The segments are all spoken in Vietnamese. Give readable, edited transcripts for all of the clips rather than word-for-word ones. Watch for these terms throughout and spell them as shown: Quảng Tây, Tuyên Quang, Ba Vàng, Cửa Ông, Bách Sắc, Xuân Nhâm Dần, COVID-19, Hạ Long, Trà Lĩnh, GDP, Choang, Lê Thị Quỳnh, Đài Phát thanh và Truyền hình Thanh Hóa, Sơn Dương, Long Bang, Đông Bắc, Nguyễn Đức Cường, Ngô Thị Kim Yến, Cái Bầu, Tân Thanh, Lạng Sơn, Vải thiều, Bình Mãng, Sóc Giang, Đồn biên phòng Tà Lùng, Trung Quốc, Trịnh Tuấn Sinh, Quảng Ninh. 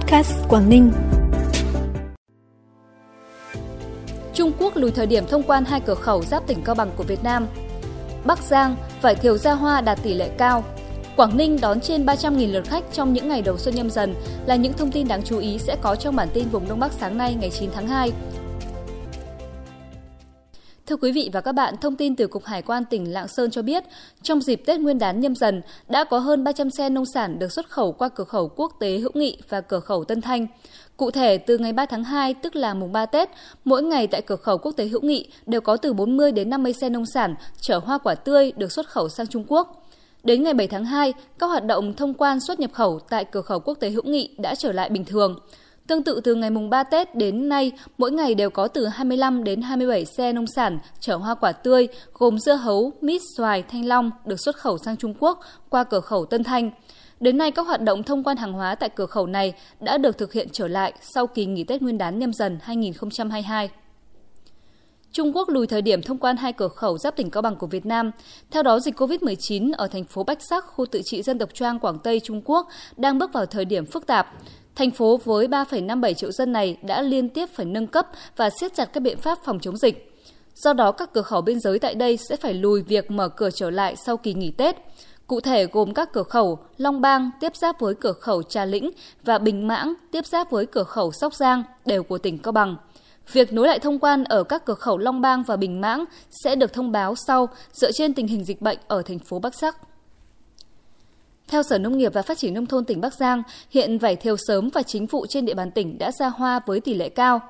Podcast Quảng Ninh. Trung Quốc lùi thời điểm thông quan hai cửa khẩu giáp tỉnh Cao Bằng của Việt Nam. Bắc Giang, vải thiều ra hoa đạt tỷ lệ cao. Quảng Ninh đón trên 300.000 lượt khách trong những ngày đầu Xuân Nhâm Dần là những thông tin đáng chú ý sẽ có trong bản tin vùng Đông Bắc sáng nay ngày 9 tháng 2. Thưa quý vị và các bạn, thông tin từ Cục Hải quan tỉnh Lạng Sơn cho biết, trong dịp Tết Nguyên đán Nhâm Dần đã có hơn 300 xe nông sản được xuất khẩu qua cửa khẩu quốc tế Hữu Nghị và cửa khẩu Tân Thanh. Cụ thể, từ ngày 3 tháng 2, tức là mùng 3 Tết, mỗi ngày tại cửa khẩu quốc tế Hữu Nghị đều có từ 40 đến 50 xe nông sản chở hoa quả tươi được xuất khẩu sang Trung Quốc. Đến ngày 7 tháng 2, các hoạt động thông quan xuất nhập khẩu tại cửa khẩu quốc tế Hữu Nghị đã trở lại bình thường. Tương tự, từ ngày mùng 3 Tết đến nay, mỗi ngày đều có từ 25 đến 27 xe nông sản chở hoa quả tươi gồm dưa hấu, mít, xoài, thanh long được xuất khẩu sang Trung Quốc qua cửa khẩu Tân Thanh. Đến nay, các hoạt động thông quan hàng hóa tại cửa khẩu này đã được thực hiện trở lại sau kỳ nghỉ Tết Nguyên đán Nhâm Dần 2022. Trung Quốc lùi thời điểm thông quan hai cửa khẩu giáp tỉnh Cao Bằng của Việt Nam. Theo đó, dịch COVID-19 ở thành phố Bách Sắc, khu tự trị dân tộc Choang, Quảng Tây, Trung Quốc đang bước vào thời điểm phức tạp. Thành phố với 3,57 triệu dân này đã liên tiếp phải nâng cấp và siết chặt các biện pháp phòng chống dịch. Do đó, các cửa khẩu biên giới tại đây sẽ phải lùi việc mở cửa trở lại sau kỳ nghỉ Tết. Cụ thể gồm các cửa khẩu Long Bang tiếp giáp với cửa khẩu Trà Lĩnh và Bình Mãng tiếp giáp với cửa khẩu Sóc Giang, đều của tỉnh Cao Bằng. Việc nối lại thông quan ở các cửa khẩu Long Bang và Bình Mãng sẽ được thông báo sau, dựa trên tình hình dịch bệnh ở thành phố Bắc Sắc. Theo Sở Nông nghiệp và Phát triển Nông thôn tỉnh Bắc Giang, hiện vải thiều sớm và chính vụ trên địa bàn tỉnh đã ra hoa với tỷ lệ cao.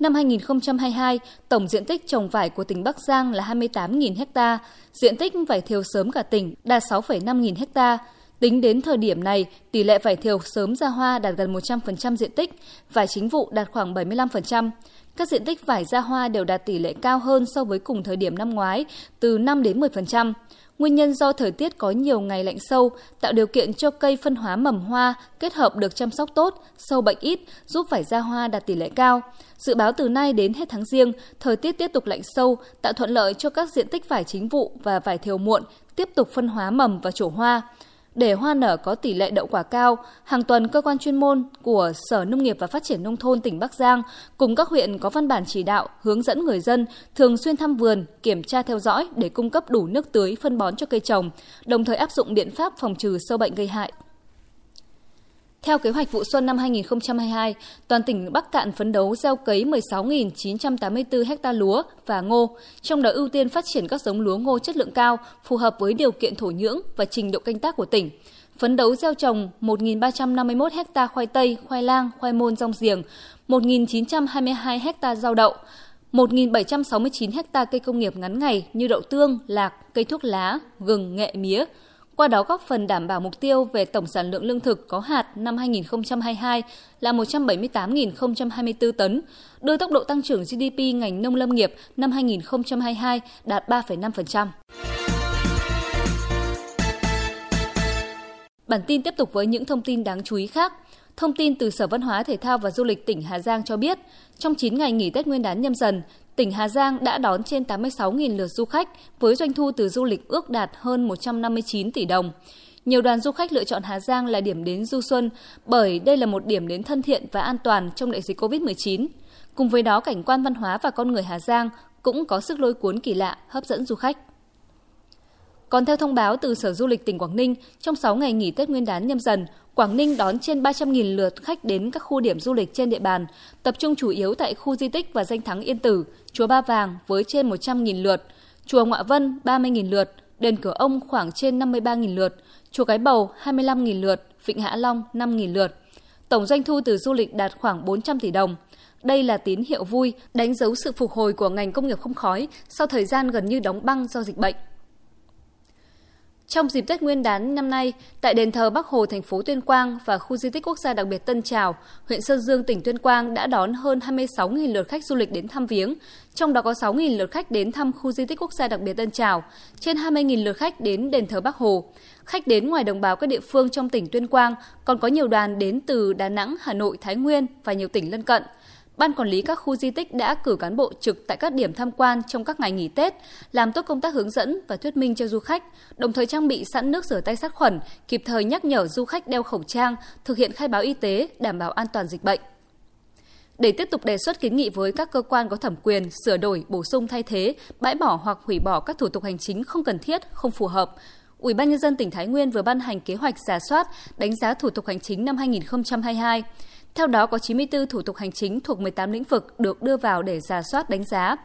Năm 2022, tổng diện tích trồng vải của tỉnh Bắc Giang là 28.000 ha, diện tích vải thiều sớm cả tỉnh đạt 6,5.000 ha. Tính đến thời điểm này, tỷ lệ vải thiều sớm ra hoa đạt gần 100% diện tích, vải chính vụ đạt khoảng 75%. Các diện tích vải ra hoa đều đạt tỷ lệ cao hơn so với cùng thời điểm năm ngoái, từ 5 đến 10%. Nguyên nhân do thời tiết có nhiều ngày lạnh sâu, tạo điều kiện cho cây phân hóa mầm hoa, kết hợp được chăm sóc tốt, sâu bệnh ít, giúp vải ra hoa đạt tỷ lệ cao. Dự báo từ nay đến hết tháng Giêng, thời tiết tiếp tục lạnh sâu, tạo thuận lợi cho các diện tích vải chính vụ và vải thiều muộn tiếp tục phân hóa mầm và trổ hoa. Để hoa nở có tỷ lệ đậu quả cao, hàng tuần cơ quan chuyên môn của Sở Nông nghiệp và Phát triển Nông thôn tỉnh Bắc Giang cùng các huyện có văn bản chỉ đạo, hướng dẫn người dân thường xuyên thăm vườn, kiểm tra theo dõi để cung cấp đủ nước tưới phân bón cho cây trồng, đồng thời áp dụng biện pháp phòng trừ sâu bệnh gây hại. Theo kế hoạch vụ xuân năm 2022, toàn tỉnh Bắc Cạn phấn đấu gieo cấy 16.984 ha lúa và ngô, trong đó ưu tiên phát triển các giống lúa ngô chất lượng cao, phù hợp với điều kiện thổ nhưỡng và trình độ canh tác của tỉnh. Phấn đấu gieo trồng 1.351 ha khoai tây, khoai lang, khoai môn rong giềng, 1.922 ha rau đậu, 1.769 ha cây công nghiệp ngắn ngày như đậu tương, lạc, cây thuốc lá, gừng, nghệ, mía. Qua đó góp phần đảm bảo mục tiêu về tổng sản lượng lương thực có hạt năm 2022 là 178.024 tấn, đưa tốc độ tăng trưởng GDP ngành nông lâm nghiệp năm 2022 đạt 3,5%. Bản tin tiếp tục với những thông tin đáng chú ý khác. Thông tin từ Sở Văn hóa, Thể thao và Du lịch tỉnh Hà Giang cho biết, trong 9 ngày nghỉ Tết Nguyên đán Nhâm Dần, tỉnh Hà Giang đã đón trên 86.000 lượt du khách với doanh thu từ du lịch ước đạt hơn 159 tỷ đồng. Nhiều đoàn du khách lựa chọn Hà Giang là điểm đến du xuân bởi đây là một điểm đến thân thiện và an toàn trong đại dịch COVID-19. Cùng với đó, cảnh quan văn hóa và con người Hà Giang cũng có sức lôi cuốn kỳ lạ, hấp dẫn du khách. Còn theo thông báo từ Sở Du lịch tỉnh Quảng Ninh, trong 6 ngày nghỉ Tết Nguyên đán Nhâm Dần, Quảng Ninh đón trên 300.000 lượt khách đến các khu điểm du lịch trên địa bàn, tập trung chủ yếu tại khu di tích và danh thắng Yên Tử, chùa Ba Vàng với trên 100.000 lượt, chùa Ngoạ Vân 30.000 lượt, đền Cửa Ông khoảng trên 53.000 lượt, chùa Cái Bầu 25.000 lượt, vịnh Hạ Long 5.000 lượt. Tổng doanh thu từ du lịch đạt khoảng 400 tỷ đồng. Đây là tín hiệu vui, đánh dấu sự phục hồi của ngành công nghiệp không khói sau thời gian gần như đóng băng do dịch bệnh. Trong dịp Tết Nguyên đán năm nay, tại đền thờ Bắc Hồ thành phố Tuyên Quang và khu di tích quốc gia đặc biệt Tân Trào, huyện Sơn Dương tỉnh Tuyên Quang đã đón hơn 26.000 lượt khách du lịch đến thăm viếng, trong đó có 6.000 lượt khách đến thăm khu di tích quốc gia đặc biệt Tân Trào, trên 20.000 lượt khách đến đền thờ Bắc Hồ. Khách đến ngoài đồng bào các địa phương trong tỉnh Tuyên Quang còn có nhiều đoàn đến từ Đà Nẵng, Hà Nội, Thái Nguyên và nhiều tỉnh lân cận. Ban quản lý các khu di tích đã cử cán bộ trực tại các điểm tham quan trong các ngày nghỉ Tết, làm tốt công tác hướng dẫn và thuyết minh cho du khách, đồng thời trang bị sẵn nước rửa tay sát khuẩn, kịp thời nhắc nhở du khách đeo khẩu trang, thực hiện khai báo y tế, đảm bảo an toàn dịch bệnh. Để tiếp tục đề xuất kiến nghị với các cơ quan có thẩm quyền sửa đổi, bổ sung, thay thế, bãi bỏ hoặc hủy bỏ các thủ tục hành chính không cần thiết, không phù hợp, Ủy ban nhân dân tỉnh Thái Nguyên vừa ban hành kế hoạch rà soát, đánh giá thủ tục hành chính năm 2022. Theo đó có 94 thủ tục hành chính thuộc 18 lĩnh vực được đưa vào để rà soát đánh giá.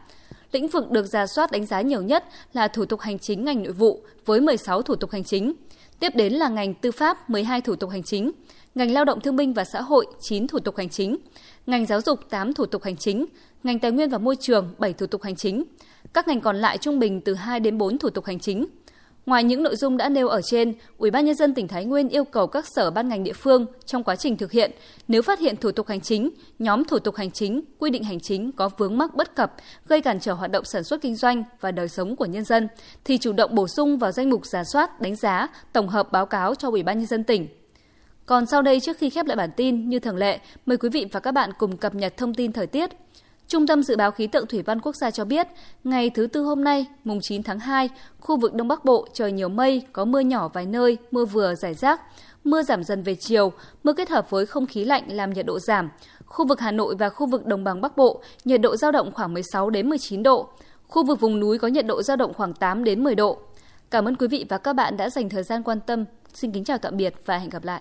Lĩnh vực được rà soát đánh giá nhiều nhất là thủ tục hành chính ngành nội vụ với 16 thủ tục hành chính, tiếp đến là ngành tư pháp 12 thủ tục hành chính, ngành lao động thương binh và xã hội 9 thủ tục hành chính, ngành giáo dục 8 thủ tục hành chính, ngành tài nguyên và môi trường 7 thủ tục hành chính. Các ngành còn lại trung bình từ 2 đến 4 thủ tục hành chính. Ngoài những nội dung đã nêu ở trên, Ủy ban nhân dân tỉnh Thái Nguyên yêu cầu các sở ban ngành địa phương trong quá trình thực hiện, nếu phát hiện thủ tục hành chính, nhóm thủ tục hành chính, quy định hành chính có vướng mắc bất cập, gây cản trở hoạt động sản xuất kinh doanh và đời sống của nhân dân thì chủ động bổ sung vào danh mục rà soát, đánh giá, tổng hợp báo cáo cho Ủy ban nhân dân tỉnh. Còn sau đây, trước khi khép lại bản tin như thường lệ, mời quý vị và các bạn cùng cập nhật thông tin thời tiết. Trung tâm Dự báo Khí tượng Thủy văn Quốc gia cho biết, ngày thứ Tư hôm nay, mùng 9 tháng 2, khu vực Đông Bắc Bộ trời nhiều mây, có mưa nhỏ vài nơi, mưa vừa rải rác, mưa giảm dần về chiều, mưa kết hợp với không khí lạnh làm nhiệt độ giảm. Khu vực Hà Nội và khu vực Đồng bằng Bắc Bộ, nhiệt độ dao động khoảng 16 đến 19 độ. Khu vực vùng núi có nhiệt độ dao động khoảng 8 đến 10 độ. Cảm ơn quý vị và các bạn đã dành thời gian quan tâm. Xin kính chào tạm biệt và hẹn gặp lại.